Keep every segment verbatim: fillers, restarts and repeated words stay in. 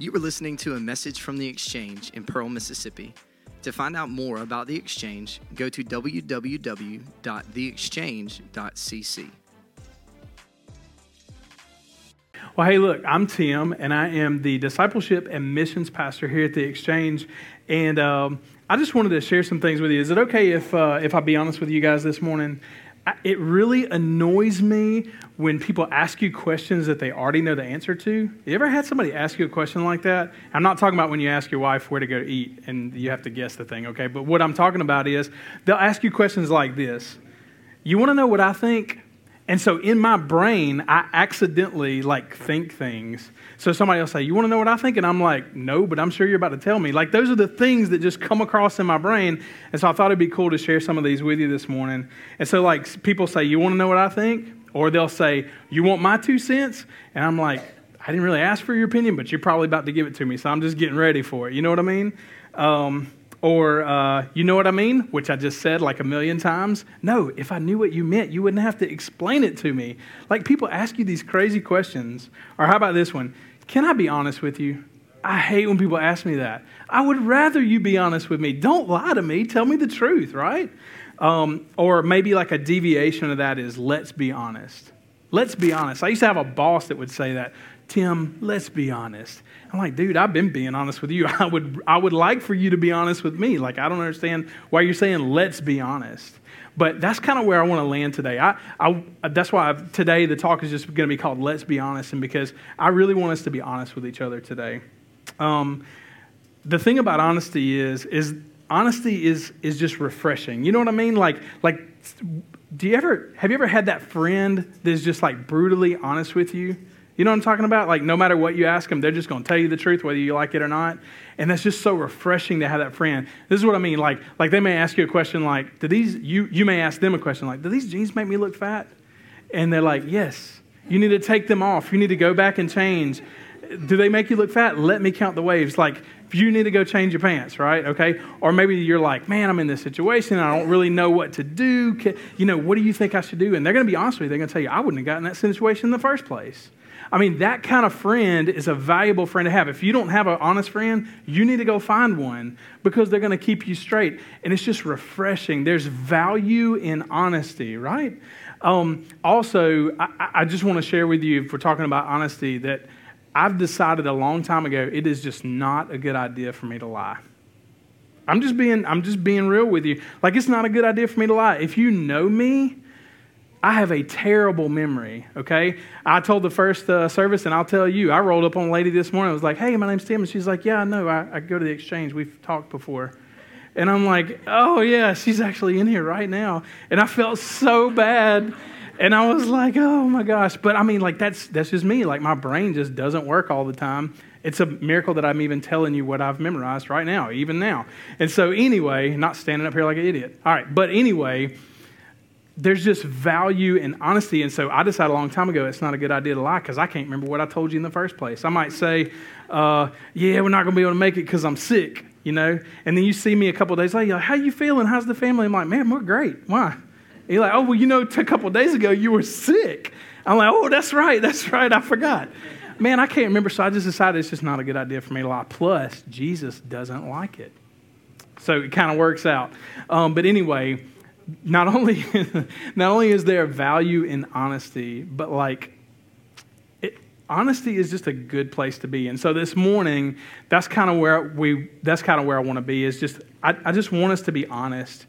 You were listening to a message from The Exchange in Pearl, Mississippi. To find out more about The Exchange, go to w w w dot the exchange dot c c. Well, hey, look, I'm Tim, and I am the Discipleship and Missions Pastor here at The Exchange, and um, I just wanted to share some things with you. Is it okay if uh, if I be honest with you guys this morning? I, it really annoys me when people ask you questions that they already know the answer to. You ever had somebody ask you a question like that? I'm not talking about when you ask your wife where to go to eat and you have to guess the thing, okay? But what I'm talking about is they'll ask you questions like this. You want to know what I think? And so in my brain, I accidentally like think things. So somebody will say, you want to know what I think? And I'm like, no, but I'm sure you're about to tell me. Like those are the things that just come across in my brain. And so I thought it'd be cool to share some of these with you this morning. And so like people say, you want to know what I think? Or they'll say, you want my two cents? And I'm like, I didn't really ask for your opinion, but you're probably about to give it to me. So I'm just getting ready for it. You know what I mean? Um, Or, uh, you know what I mean, which I just said like a million times. No, if I knew what you meant, you wouldn't have to explain it to me. Like people ask you these crazy questions. Or how about this one? Can I be honest with you? I hate when people ask me that. I would rather you be honest with me. Don't lie to me. Tell me the truth, right? Um, or maybe like a deviation of that is let's be honest. Let's be honest. I used to have a boss that would say that. Tim, let's be honest. I'm like, dude, I've been being honest with you. I would I would like for you to be honest with me. Like, I don't understand why you're saying let's be honest. But that's kind of where I want to land today. I, I That's why I've, today the talk is just going to be called Let's Be Honest, and because I really want us to be honest with each other today. Um, the thing about honesty is, is honesty is is just refreshing. You know what I mean? Like, like, do you ever have you ever had that friend that's just like brutally honest with you? You know what I'm talking about? Like no matter what you ask them, they're just going to tell you the truth, whether you like it or not. And that's just so refreshing to have that friend. This is what I mean. Like, like they may ask you a question like, do these, you, you may ask them a question like, do these jeans make me look fat? And they're like, yes, you need to take them off. You need to go back and change. Do they make you look fat? Let me count the waves. Like you need to go change your pants, right? Okay. Or maybe you're like, man, I'm in this situation. I don't really know what to do. Can, you know, what do you think I should do? And they're going to be honest with you. They're going to tell you, I wouldn't have gotten that situation in the first place. I mean, that kind of friend is a valuable friend to have. If you don't have an honest friend, you need to go find one because they're going to keep you straight. And it's just refreshing. There's value in honesty, right? Um, also, I, I just want to share with you, if we're talking about honesty, that I've decided a long time ago, it is just not a good idea for me to lie. I'm just being, I'm just being real with you. Like, it's not a good idea for me to lie. If you know me, I have a terrible memory, okay? I told the first uh, service, and I'll tell you, I rolled up on a lady this morning. I was like, hey, my name's Tim. And she's like, yeah, I know. I, I go to the Exchange. We've talked before. And I'm like, oh, yeah, she's actually in here right now. And I felt so bad. And I was like, oh, my gosh. But, I mean, like, that's that's just me. Like, my brain just doesn't work all the time. It's a miracle that I'm even telling you what I've memorized right now, even now. And so, anyway, not standing up here like an idiot. All right, but anyway, there's just value in honesty. And so I decided a long time ago it's not a good idea to lie because I can't remember what I told you in the first place. I might say, uh, yeah, we're not going to be able to make it because I'm sick, you know. And then you see me a couple of days later, you're like, how you feeling? How's the family? I'm like, man, we're great. Why? And you're like, oh, well, you know, a couple of days ago you were sick. I'm like, oh, that's right. That's right. I forgot. Man, I can't remember. So I just decided it's just not a good idea for me to lie. Plus, Jesus doesn't like it. So it kind of works out. Um, but anyway, Not only, not only is there value in honesty, but like it, honesty is just a good place to be. And so this morning, that's kind of where we, that's kind of where I want to be. Is just I, I just want us to be honest.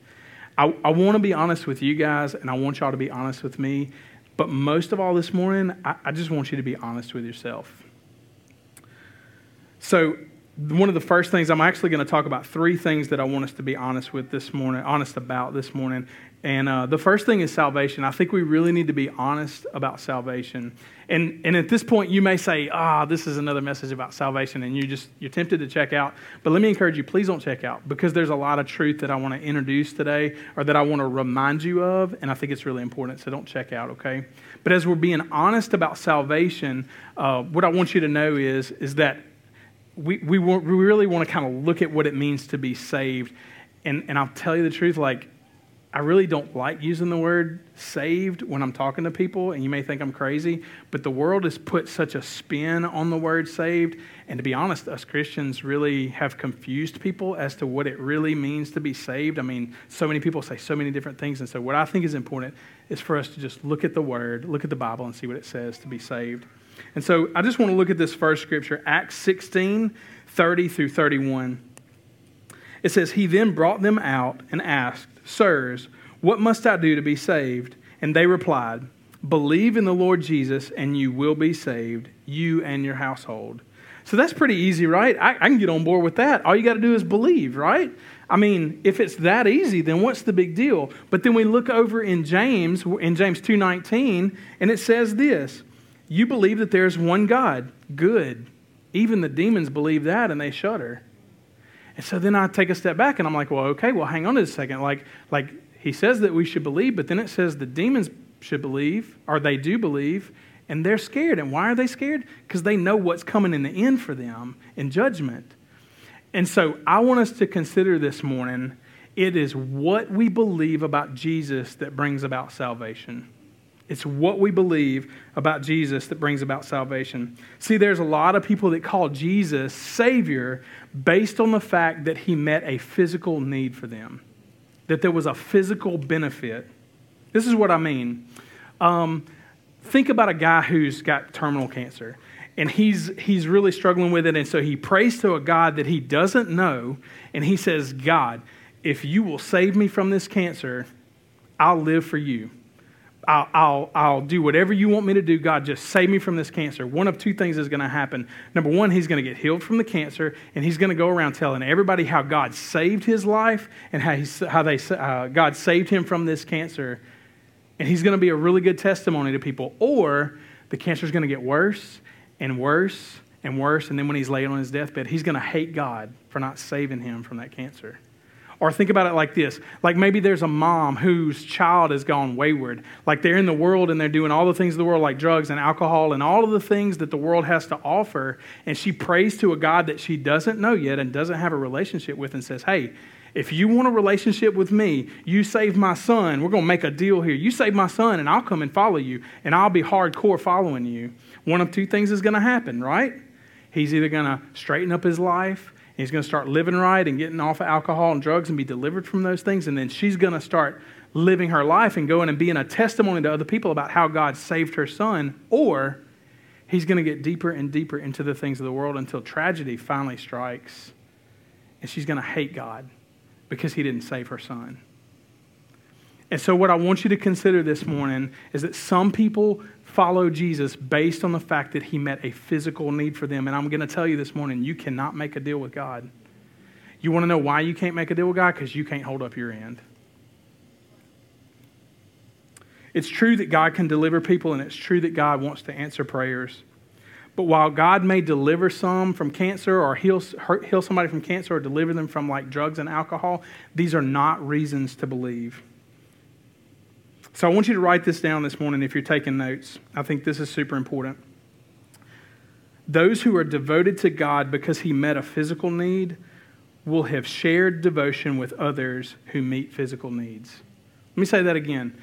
I, I want to be honest with you guys, and I want y'all to be honest with me. But most of all, this morning, I, I just want you to be honest with yourself. So one of the first things, I'm actually going to talk about three things that I want us to be honest with this morning, honest about this morning. And uh, the first thing is salvation. I think we really need to be honest about salvation. And and at this point, you may say, ah, oh, this is another message about salvation, and you just you're tempted to check out. But let me encourage you, please don't check out, because there's a lot of truth that I want to introduce today, or that I want to remind you of, and I think it's really important. So don't check out, okay? But as we're being honest about salvation, uh, what I want you to know is is that. We we we really want to kind of look at what it means to be saved. And and I'll tell you the truth, like I really don't like using the word saved when I'm talking to people, and you may think I'm crazy, but the world has put such a spin on the word saved. And to be honest, us Christians really have confused people as to what it really means to be saved. I mean, so many people say so many different things. And so what I think is important is for us to just look at the word, look at the Bible, and see what it says to be saved. And so I just want to look at this first scripture, Acts sixteen, thirty through thirty-one. It says, "He then brought them out and asked, 'Sirs, what must I do to be saved?' And they replied, 'Believe in the Lord Jesus, and you will be saved, you and your household.'" So that's pretty easy, right? I, I can get on board with that. All you got to do is believe, right? I mean, if it's that easy, then what's the big deal? But then we look over in James, in James two nineteen, and it says this, "You believe that there is one God. Good. Even the demons believe that, and they shudder." And so then I take a step back and I'm like, well, okay, well, hang on a second. Like, like he says that we should believe, but then it says the demons should believe, or they do believe, and they're scared. And why are they scared? Because they know what's coming in the end for them in judgment. And so I want us to consider this morning, it is what we believe about Jesus that brings about salvation. It's what we believe about Jesus that brings about salvation. See, there's a lot of people that call Jesus Savior based on the fact that he met a physical need for them, that there was a physical benefit. This is what I mean. Um, think about a guy who's got terminal cancer, and he's he's really struggling with it, and so he prays to a God that he doesn't know, and he says, "God, if you will save me from this cancer, I'll live for you. I'll, I'll, I'll do whatever you want me to do. God, just save me from this cancer." One of two things is going to happen. Number one, he's going to get healed from the cancer, and he's going to go around telling everybody how God saved his life and how, he, how they, uh, God saved him from this cancer. And he's going to be a really good testimony to people. Or the cancer is going to get worse and worse and worse. And then when he's laid on his deathbed, he's going to hate God for not saving him from that cancer. Or think about it like this. Like maybe there's a mom whose child has gone wayward. Like they're in the world and they're doing all the things of the world, like drugs and alcohol and all of the things that the world has to offer. And she prays to a God that she doesn't know yet and doesn't have a relationship with and says, "Hey, if you want a relationship with me, you save my son. We're going to make a deal here. You save my son and I'll come and follow you. And I'll be hardcore following you." One of two things is going to happen, right? He's either going to straighten up his life, he's going to start living right and getting off of alcohol and drugs and be delivered from those things. And then she's going to start living her life and going and being a testimony to other people about how God saved her son. Or he's going to get deeper and deeper into the things of the world until tragedy finally strikes. And she's going to hate God because he didn't save her son. And so what I want you to consider this morning is that some people follow Jesus based on the fact that he met a physical need for them. And I'm going to tell you this morning, you cannot make a deal with God. You want to know why you can't make a deal with God? Because you can't hold up your end. It's true that God can deliver people, and it's true that God wants to answer prayers. But while God may deliver some from cancer or heal, heal somebody from cancer or deliver them from like drugs and alcohol, these are not reasons to believe. So I want you to write this down this morning if you're taking notes. I think this is super important. Those who are devoted to God because he met a physical need will have shared devotion with others who meet physical needs. Let me say that again.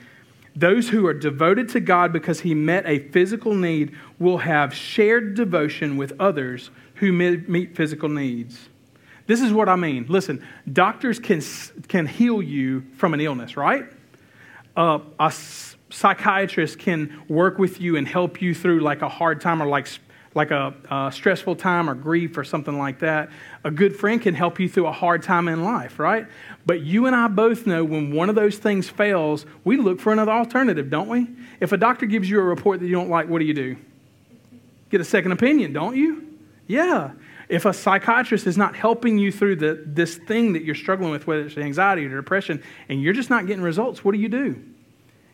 Those who are devoted to God because he met a physical need will have shared devotion with others who meet physical needs. This is what I mean. Listen, doctors can, can heal you from an illness, right? Uh, a psychiatrist can work with you and help you through like a hard time or like like a, a stressful time or grief or something like that. A good friend can help you through a hard time in life, right? But you and I both know when one of those things fails, we look for another alternative, don't we? If a doctor gives you a report that you don't like, what do you do? Get a second opinion, don't you? Yeah. If a psychiatrist is not helping you through the, this thing that you're struggling with, whether it's anxiety or depression, and you're just not getting results, what do you do?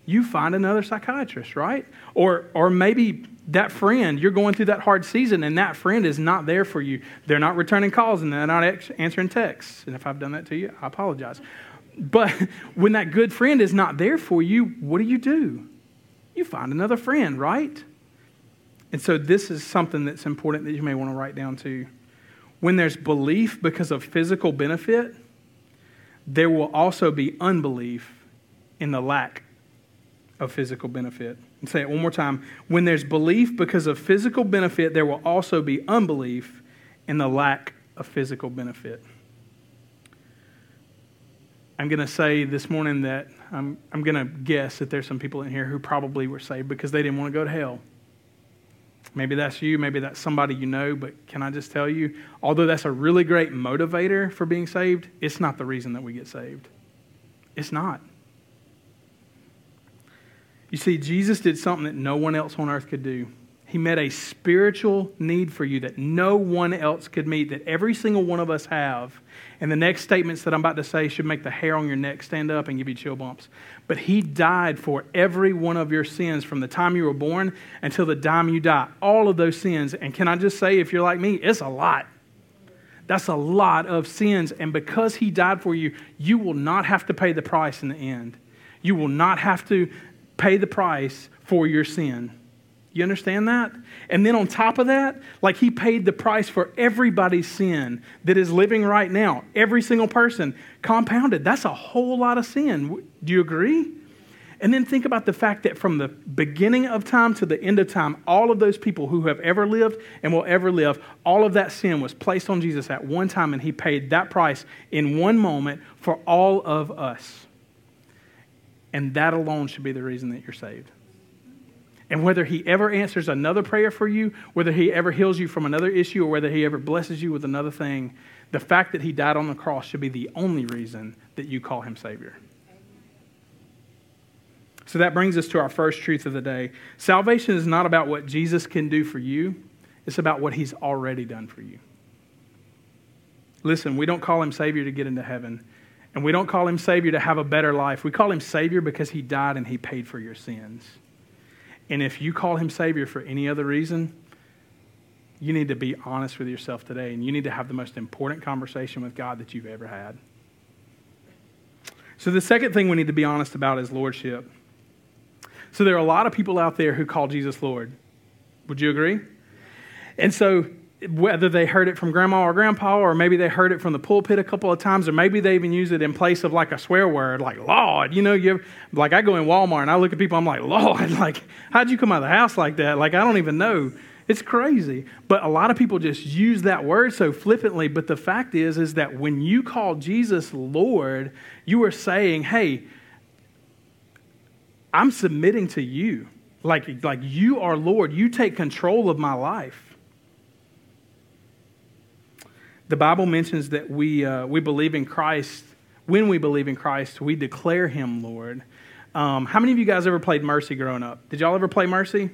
You find another psychiatrist, right? Or, or maybe that friend, you're going through that hard season and that friend is not there for you. They're not returning calls and they're not answering texts. And if I've done that to you, I apologize. But when that good friend is not there for you, what do you do? You find another friend, right? And so this is something that's important that you may want to write down too. When there's belief because of physical benefit, there will also be unbelief in the lack of physical benefit. And say it one more time. When there's belief because of physical benefit, there will also be unbelief in the lack of physical benefit. I'm going to say this morning that I'm, I'm going to guess that there's some people in here who probably were saved because they didn't want to go to hell. Maybe that's you, maybe that's somebody you know, but can I just tell you, although that's a really great motivator for being saved, it's not the reason that we get saved. It's not. You see, Jesus did something that no one else on earth could do. He met a spiritual need for you that no one else could meet, that every single one of us have. And the next statements that I'm about to say should make the hair on your neck stand up and give you chill bumps. But he died for every one of your sins from the time you were born until the time you die. All of those sins. And can I just say, if you're like me, it's a lot. That's a lot of sins. And because he died for you, you will not have to pay the price in the end. You will not have to pay the price for your sin. You understand that? And then on top of that, like he paid the price for everybody's sin that is living right now. Every single person compounded. That's a whole lot of sin. Do you agree? And then think about the fact that from the beginning of time to the end of time, all of those people who have ever lived and will ever live, all of that sin was placed on Jesus at one time, and he paid that price in one moment for all of us. And that alone should be the reason that you're saved. And whether he ever answers another prayer for you, whether he ever heals you from another issue, or whether he ever blesses you with another thing, the fact that he died on the cross should be the only reason that you call him Savior. So that brings us to our first truth of the day. Salvation is not about what Jesus can do for you. It's about what he's already done for you. Listen, we don't call him Savior to get into heaven. And we don't call him Savior to have a better life. We call him Savior because he died and he paid for your sins. And if you call him Savior for any other reason, you need to be honest with yourself today, and you need to have the most important conversation with God that you've ever had. So the second thing we need to be honest about is lordship. So there are a lot of people out there who call Jesus Lord. Would you agree? And so whether they heard it from grandma or grandpa, or maybe they heard it from the pulpit a couple of times, or maybe they even use it in place of like a swear word, like Lord, you know, you ever, like I go in Walmart and I look at people, I'm like, Lord, like, how'd you come out of the house like that? Like, I don't even know. It's crazy. But a lot of people just use that word so flippantly. But the fact is, is that when you call Jesus Lord, you are saying, hey, I'm submitting to you. Like, like you are Lord. You take control of my life. The Bible mentions that we uh, we believe in Christ. When we believe in Christ, we declare him Lord. Um, how many of you guys ever played Mercy growing up? Did y'all ever play Mercy?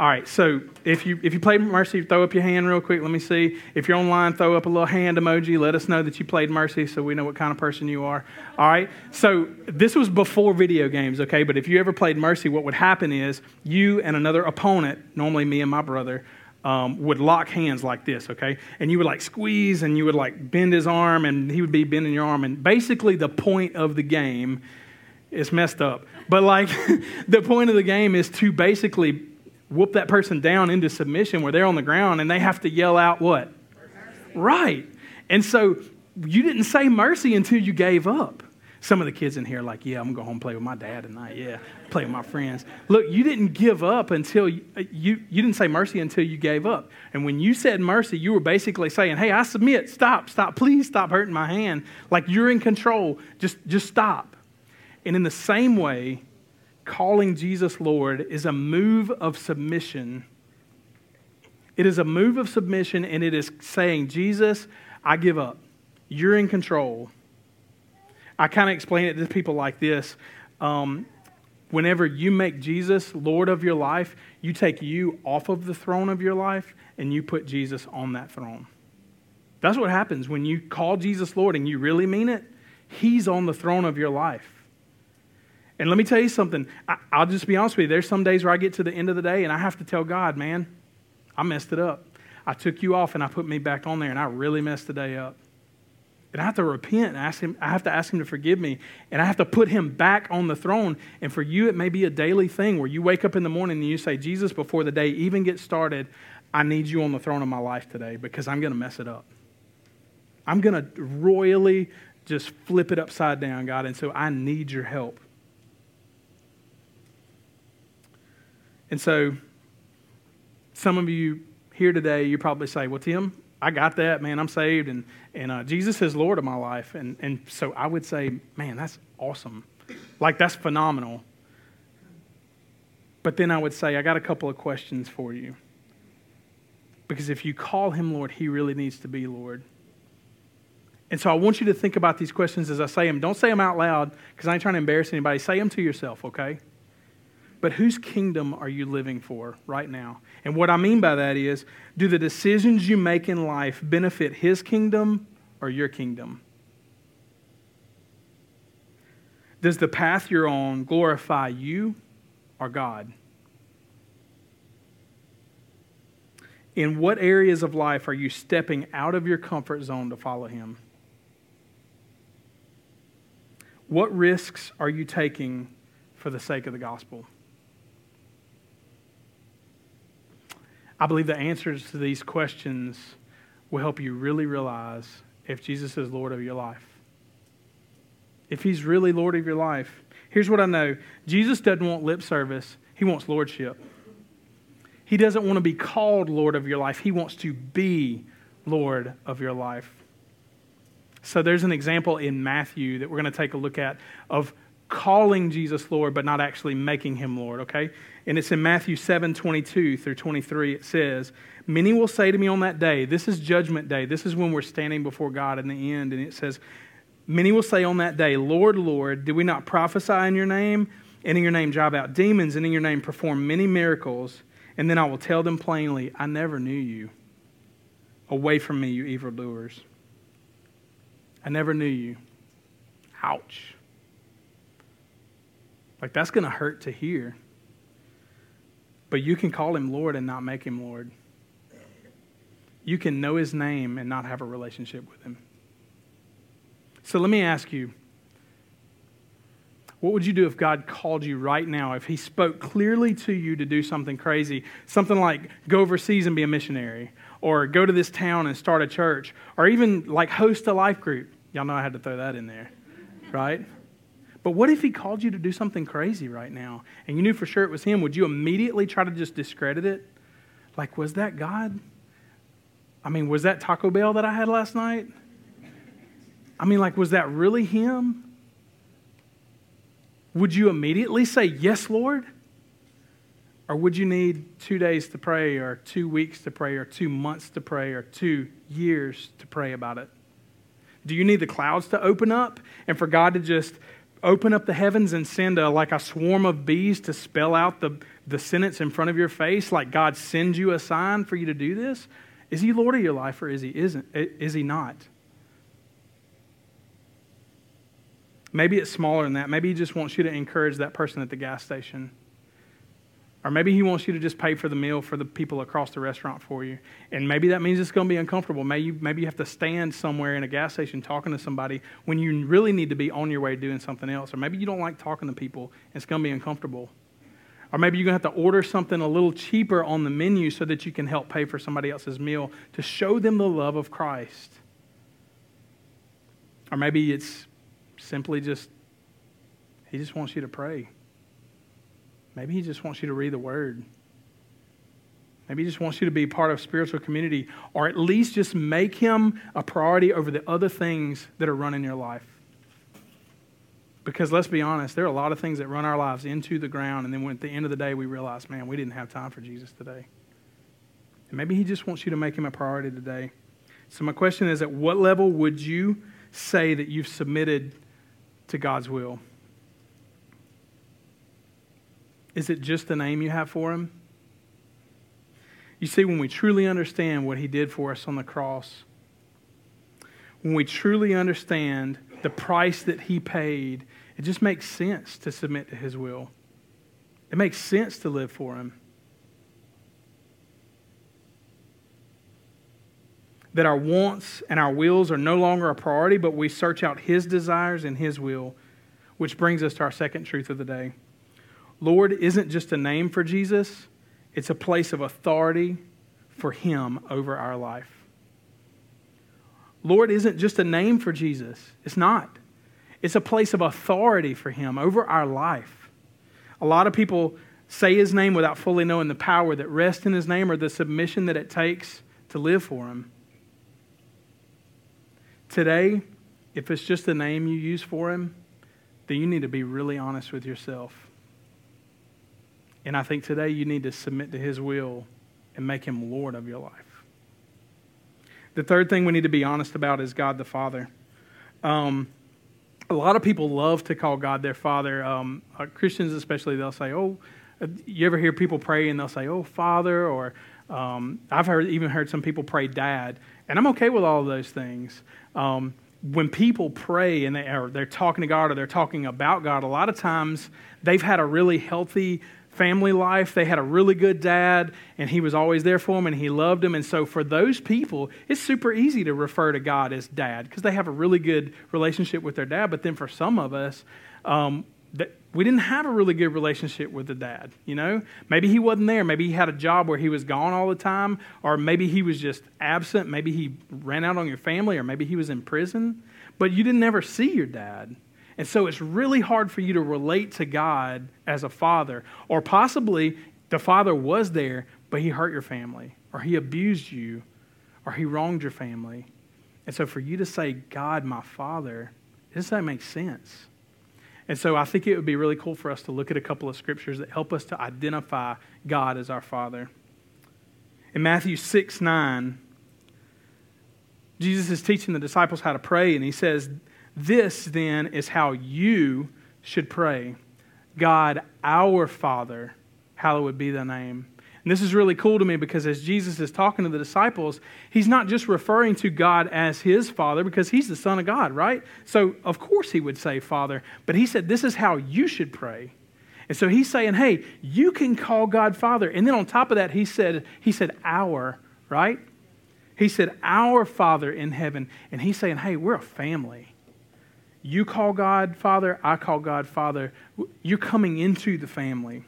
All right, so if you if you played Mercy, throw up your hand real quick. Let me see. If you're online, throw up a little hand emoji. Let us know that you played Mercy so we know what kind of person you are. All right, so this was before video games, okay? But if you ever played Mercy, what would happen is you and another opponent, normally me and my brother, Um, would lock hands like this, okay? And you would like squeeze and you would like bend his arm and he would be bending your arm. And basically the point of the game is messed up. But like the point of the game is to basically whoop that person down into submission where they're on the ground and they have to yell out what? Mercy. Right. And so you didn't say mercy until you gave up. Some of the kids in here are like, yeah, I'm going to go home and play with my dad tonight. Yeah, play with my friends. Look, you didn't give up until you, you, you didn't say mercy until you gave up. And when you said mercy, you were basically saying, hey, I submit. Stop, stop. Please stop hurting my hand. Like you're in control. Just, just stop. And in the same way, calling Jesus Lord is a move of submission. It is a move of submission, and it is saying, Jesus, I give up. You're in control. I kind of explain it to people like this. Um, whenever you make Jesus Lord of your life, you take you off of the throne of your life and you put Jesus on that throne. That's what happens when you call Jesus Lord and you really mean it. He's on the throne of your life. And let me tell you something. I, I'll just be honest with you. There's some days where I get to the end of the day and I have to tell God, man, I messed it up. I took you off and I put me back on there and I really messed the day up. And I have to repent and ask him, I have to ask him to forgive me. And I have to put him back on the throne. And for you, it may be a daily thing where you wake up in the morning and you say, Jesus, before the day even gets started, I need you on the throne of my life today because I'm going to mess it up. I'm going to royally just flip it upside down, God. And so I need your help. And so some of you here today, you probably say, well, Tim, I got that, man, I'm saved, and, and uh, Jesus is Lord of my life. And, and so I would say, man, that's awesome. Like, that's phenomenal. But then I would say, I got a couple of questions for you. Because if you call him Lord, he really needs to be Lord. And so I want you to think about these questions as I say them. Don't say them out loud, because I ain't trying to embarrass anybody. Say them to yourself, okay? But whose kingdom are you living for right now? And what I mean by that is, do the decisions you make in life benefit his kingdom or your kingdom? Does the path you're on glorify you or God? In what areas of life are you stepping out of your comfort zone to follow him? What risks are you taking for the sake of the gospel? I believe the answers to these questions will help you really realize if Jesus is Lord of your life. If he's really Lord of your life. Here's what I know. Jesus doesn't want lip service. He wants lordship. He doesn't want to be called Lord of your life. He wants to be Lord of your life. So there's an example in Matthew that we're going to take a look at of calling Jesus Lord, but not actually making him Lord, okay? And it's in Matthew seven twenty-two through twenty-three. It says, many will say to me on that day, this is judgment day. This is when we're standing before God in the end. And it says, many will say on that day, Lord, Lord, did we not prophesy in your name? And in your name drive out demons, and in your name perform many miracles. And then I will tell them plainly, I never knew you. Away from me, you evildoers. I never knew you. Ouch. Like, that's going to hurt to hear. But you can call him Lord and not make him Lord. You can know his name and not have a relationship with him. So let me ask you, what would you do if God called you right now, if he spoke clearly to you to do something crazy, something like go overseas and be a missionary, or go to this town and start a church, or even like host a life group? Y'all know I had to throw that in there, right? But what if he called you to do something crazy right now, and you knew for sure it was him? Would you immediately try to just discredit it? Like, was that God? I mean, was that Taco Bell that I had last night? I mean, like, was that really him? Would you immediately say, yes, Lord? Or would you need two days to pray, or two weeks to pray, or two months to pray, or two years to pray about it? Do you need the clouds to open up and for God to just open up the heavens and send a, like a swarm of bees to spell out the, the sentence in front of your face, like God sends you a sign for you to do this? Is he Lord of your life, or is he isn't? Is he not? Maybe it's smaller than that. Maybe he just wants you to encourage that person at the gas station. Or maybe he wants you to just pay for the meal for the people across the restaurant for you. And maybe that means it's going to be uncomfortable. Maybe you, maybe you have to stand somewhere in a gas station talking to somebody when you really need to be on your way doing something else. Or maybe you don't like talking to people, and it's going to be uncomfortable. Or maybe you're going to have to order something a little cheaper on the menu so that you can help pay for somebody else's meal to show them the love of Christ. Or maybe it's simply just, he just wants you to pray. Maybe he just wants you to read the word. Maybe he just wants you to be part of spiritual community, or at least just make him a priority over the other things that are running your life. Because let's be honest, there are a lot of things that run our lives into the ground, and then at the end of the day we realize, man, we didn't have time for Jesus today. And maybe he just wants you to make him a priority today. So my question is, at what level would you say that you've submitted to God's will? Is it just the name you have for him? You see, when we truly understand what he did for us on the cross, when we truly understand the price that he paid, it just makes sense to submit to his will. It makes sense to live for him. That our wants and our wills are no longer a priority, but we search out his desires and his will, which brings us to our second truth of the day. Lord isn't just a name for Jesus, it's a place of authority for him over our life. Lord isn't just a name for Jesus. It's not. It's a place of authority for him over our life. A lot of people say his name without fully knowing the power that rests in his name or the submission that it takes to live for him. Today, if it's just the name you use for him, then you need to be really honest with yourself. And I think today you need to submit to his will and make him Lord of your life. The third thing we need to be honest about is God the Father. Um, a lot of people love to call God their Father. Um, Christians especially, they'll say, oh, you ever hear people pray and they'll say, oh, Father, or um, I've heard even heard some people pray Dad. And I'm okay with all of those things. Um, when people pray and they are, they're talking to God or they're talking about God, a lot of times they've had a really healthy family life. They had a really good dad, and he was always there for them, and he loved them. And so for those people, it's super easy to refer to God as Dad because they have a really good relationship with their dad. But then for some of us, um, that we didn't have a really good relationship with the dad. You know, maybe he wasn't there. Maybe he had a job where he was gone all the time, or maybe he was just absent. Maybe he ran out on your family, or maybe he was in prison, but you didn't ever see your dad. And so it's really hard for you to relate to God as a father. Or possibly the father was there, but he hurt your family, or he abused you, or he wronged your family. And so for you to say, God, my Father, doesn't make sense? And so I think it would be really cool for us to look at a couple of scriptures that help us to identify God as our Father. In Matthew six nine, Jesus is teaching the disciples how to pray, and he says, this, then, is how you should pray. God, our Father, hallowed be thy name. And this is really cool to me because as Jesus is talking to the disciples, he's not just referring to God as his Father because he's the Son of God, right? So, of course, he would say Father, but he said, this is how you should pray. And so he's saying, hey, you can call God Father. And then on top of that, he said, he said, our, right? He said, our Father in heaven. And he's saying, hey, we're a family. You call God Father, I call God Father. You're coming into the family.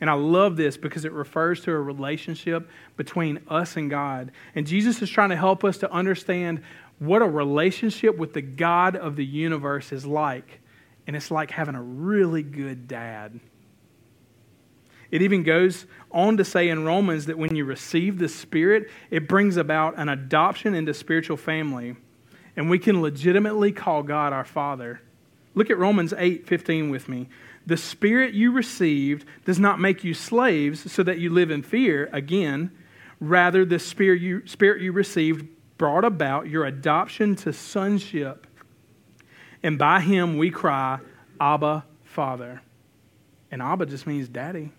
And I love this because it refers to a relationship between us and God. And Jesus is trying to help us to understand what a relationship with the God of the universe is like. And it's like having a really good dad. It even goes on to say in Romans that when you receive the Spirit, it brings about an adoption into spiritual family. And we can legitimately call God our Father. Look at Romans eight fifteen with me. The Spirit you received does not make you slaves so that you live in fear again. Rather, the Spirit you, spirit you received brought about your adoption to sonship. And by him we cry, Abba, Father. And Abba just means daddy.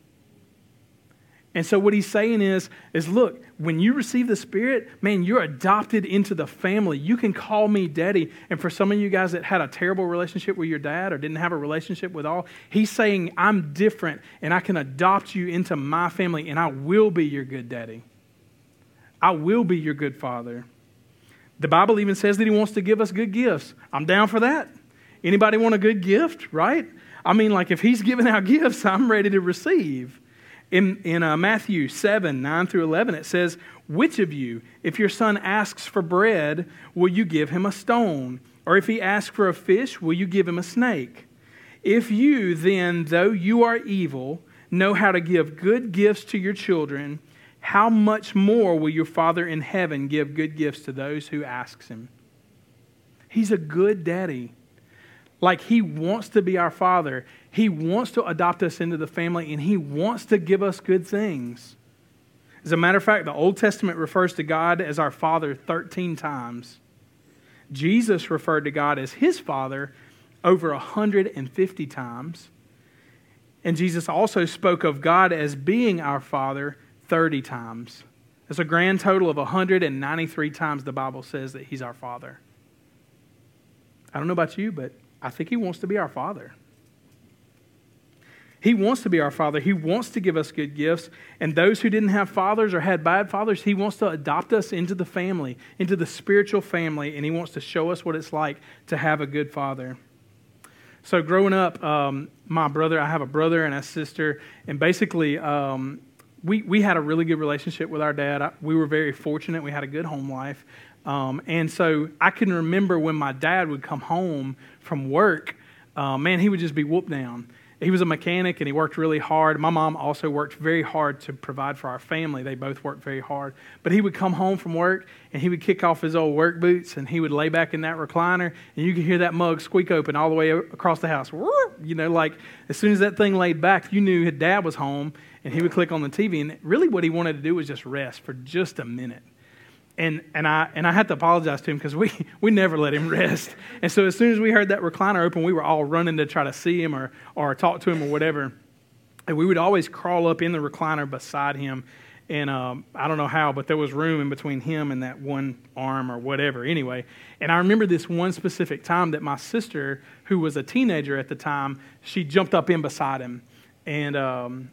And so what he's saying is, is look, when you receive the Spirit, man, you're adopted into the family. You can call me daddy. And for some of you guys that had a terrible relationship with your dad or didn't have a relationship with all, he's saying, I'm different and I can adopt you into my family and I will be your good daddy. I will be your good father. The Bible even says that he wants to give us good gifts. I'm down for that. Anybody want a good gift, right? I mean, like if he's giving out gifts, I'm ready to receive. In, in uh, Matthew seven nine through eleven, it says, which of you, if your son asks for bread, will you give him a stone? Or if he asks for a fish, will you give him a snake? If you then, though you are evil, know how to give good gifts to your children, how much more will your Father in heaven give good gifts to those who ask him? He's a good daddy. Like he wants to be our Father. He wants to adopt us into the family and he wants to give us good things. As a matter of fact, the Old Testament refers to God as our Father thirteen times. Jesus referred to God as his Father over one hundred fifty times. And Jesus also spoke of God as being our Father thirty times. That's a grand total of one hundred ninety-three times the Bible says that he's our Father. I don't know about you, but I think he wants to be our Father. He wants to be our Father. He wants to give us good gifts. And those who didn't have fathers or had bad fathers, he wants to adopt us into the family, into the spiritual family, and he wants to show us what it's like to have a good father. So growing up, um, my brother, I have a brother and a sister, and basically um, we, we had a really good relationship with our dad. I, we were very fortunate. We had a good home life. Um, and so I can remember when my dad would come home from work, uh, man, he would just be whooped down. He was a mechanic and he worked really hard. My mom also worked very hard to provide for our family. They both worked very hard. But he would come home from work and he would kick off his old work boots and he would lay back in that recliner and you could hear that mug squeak open all the way across the house. You know, like as soon as that thing laid back, you knew his dad was home and he would click on the T V. And really what he wanted to do was just rest for just a minute. And and I and I had to apologize to him because we, we never let him rest. And so as soon as we heard that recliner open, we were all running to try to see him or or talk to him or whatever. And we would always crawl up in the recliner beside him. And um, I don't know how, but there was room in between him and that one arm or whatever. Anyway, and I remember this one specific time that my sister, who was a teenager at the time, she jumped up in beside him. And Um,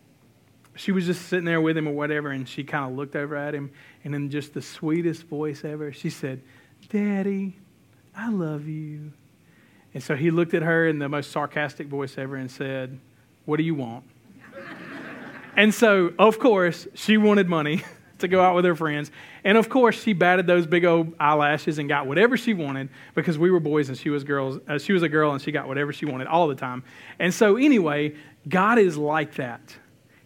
she was just sitting there with him or whatever, and she kind of looked over at him, and in just the sweetest voice ever, she said, "Daddy, I love you." And so he looked at her in the most sarcastic voice ever and said, "What do you want?" And so, of course, she wanted money to go out with her friends. And of course, she batted those big old eyelashes and got whatever she wanted because we were boys and she was girls. Uh, she was a girl and she got whatever she wanted all the time. And so anyway, God is like that.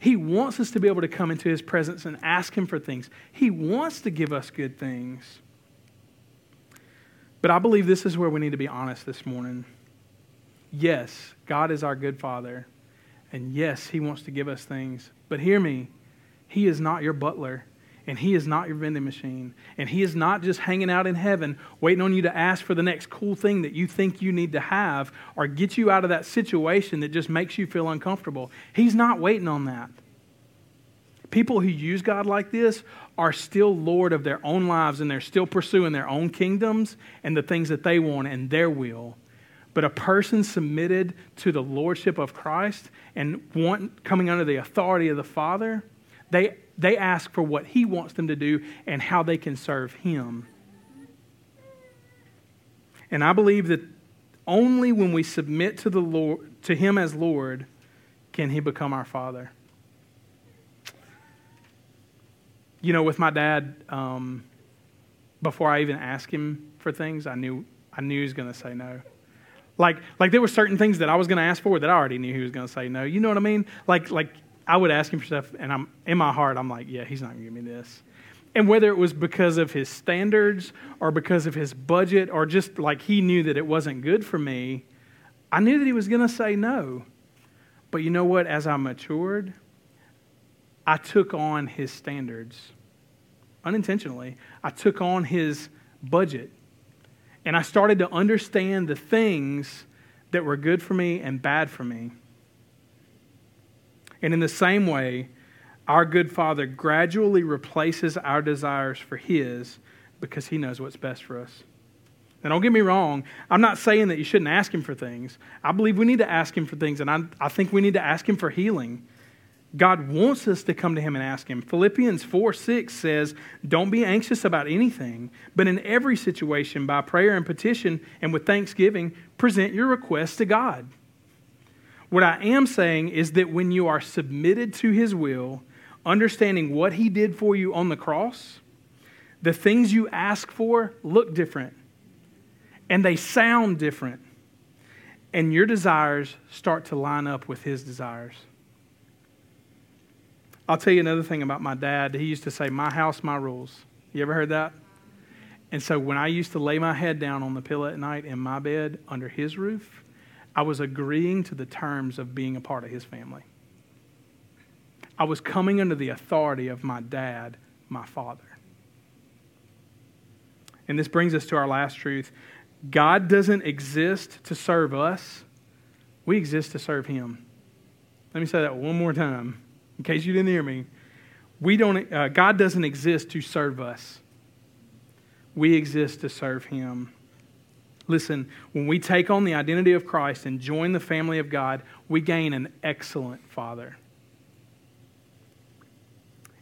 He wants us to be able to come into his presence and ask him for things. He wants to give us good things. But I believe this is where we need to be honest this morning. Yes, God is our good Father. And yes, he wants to give us things. But hear me, he is not your butler. And he is not your vending machine. And he is not just hanging out in heaven waiting on you to ask for the next cool thing that you think you need to have or get you out of that situation that just makes you feel uncomfortable. He's not waiting on that. People who use God like this are still Lord of their own lives and they're still pursuing their own kingdoms and the things that they want and their will. But a person submitted to the lordship of Christ and want, coming under the authority of the Father, they They ask for what he wants them to do and how they can serve him. And I believe that only when we submit to the Lord, to him as Lord, can he become our Father. You know, with my dad, um, before I even asked him for things, I knew I knew he was going to say no. Like, like there were certain things that I was going to ask for that I already knew he was going to say no. You know what I mean? Like, like. I would ask him for stuff, and I'm in my heart, I'm like, yeah, he's not going to give me this. And whether it was because of his standards or because of his budget or just like he knew that it wasn't good for me, I knew that he was going to say no. But you know what? As I matured, I took on his standards. Unintentionally, I took on his budget. And I started to understand the things that were good for me and bad for me. And in the same way, our good Father gradually replaces our desires for his because he knows what's best for us. Now, don't get me wrong. I'm not saying that you shouldn't ask him for things. I believe we need to ask him for things, and I, I think we need to ask him for healing. God wants us to come to him and ask him. Philippians four six says, "Don't be anxious about anything, but in every situation, by prayer and petition and with thanksgiving, present your requests to God." What I am saying is that when you are submitted to his will, understanding what he did for you on the cross, the things you ask for look different and they sound different and your desires start to line up with his desires. I'll tell you another thing about my dad. He used to say, "My house, my rules." You ever heard that? And so when I used to lay my head down on the pillow at night in my bed under his roof, I was agreeing to the terms of being a part of his family. I was coming under the authority of my dad, my father. And this brings us to our last truth. God doesn't exist to serve us. We exist to serve him. Let me say that one more time in case you didn't hear me. We don't. Uh, God doesn't exist to serve us. We exist to serve him. Listen, when we take on the identity of Christ and join the family of God, we gain an excellent Father.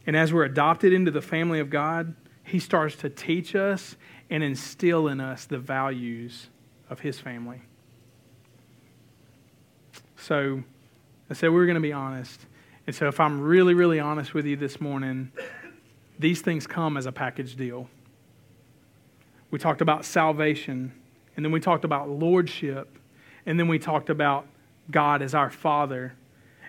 And as we're adopted into the family of God, he starts to teach us and instill in us the values of his family. So I said we were going to be honest. And so if I'm really, really honest with you this morning, these things come as a package deal. We talked about salvation. And then we talked about lordship, and then we talked about God as our Father.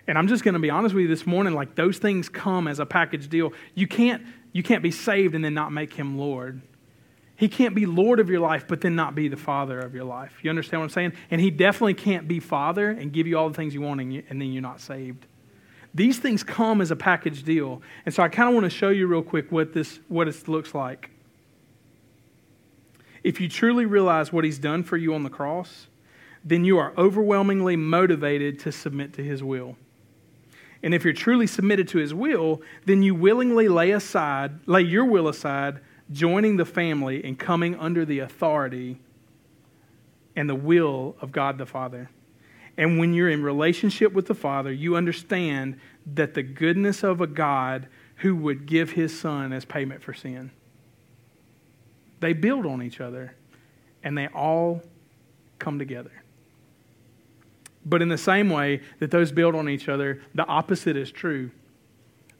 And I'm just going to be honest with you this morning, like those things come as a package deal. You can't, you can't be saved and then not make him Lord. He can't be Lord of your life, but then not be the Father of your life. You understand what I'm saying? And he definitely can't be Father and give you all the things you want and, you, and then you're not saved. These things come as a package deal. And so I kind of want to show you real quick what this what it looks like. If you truly realize what he's done for you on the cross, then you are overwhelmingly motivated to submit to his will. And if you're truly submitted to his will, then you willingly lay aside, lay your will aside, joining the family and coming under the authority and the will of God the Father. And when you're in relationship with the Father, you understand that the goodness of a God who would give his Son as payment for sin. They build on each other and they all come together. But in the same way that those build on each other, the opposite is true.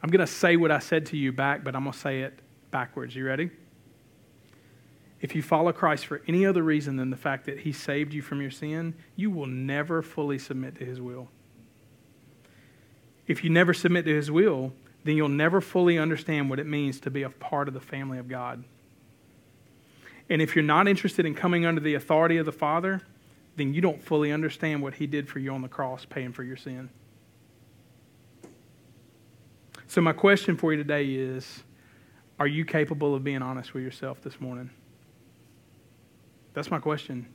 I'm going to say what I said to you back, but I'm going to say it backwards. You ready? If you follow Christ for any other reason than the fact that he saved you from your sin, you will never fully submit to his will. If you never submit to his will, then you'll never fully understand what it means to be a part of the family of God. And if you're not interested in coming under the authority of the Father, then you don't fully understand what he did for you on the cross, paying for your sin. So my question for you today is, are you capable of being honest with yourself this morning? That's my question.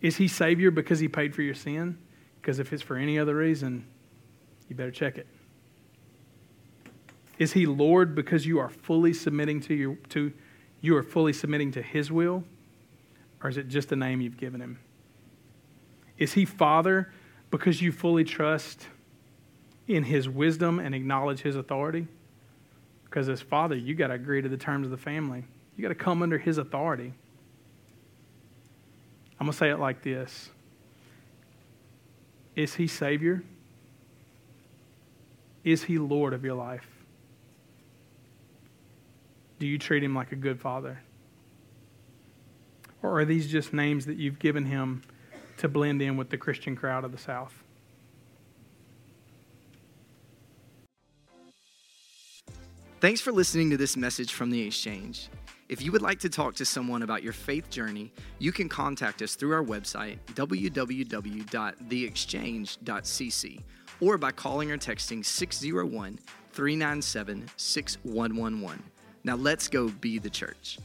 Is he Savior because he paid for your sin? Because if it's for any other reason, you better check it. Is he Lord because you are fully submitting to your to you are fully submitting to his will? Or is it just a name you've given him? Is he Father because you fully trust in his wisdom and acknowledge his authority? Because as Father, you got to agree to the terms of the family. You got to come under his authority. I'm going to say it like this. Is he Savior? Is he Lord of your life? Do you treat him like a good father? Or are these just names that you've given him to blend in with the Christian crowd of the South? Thanks for listening to this message from The Exchange. If you would like to talk to someone about your faith journey, you can contact us through our website, w w w dot the exchange dot c c, or by calling or texting six oh one, three nine seven, six one one one. Now let's go be the church.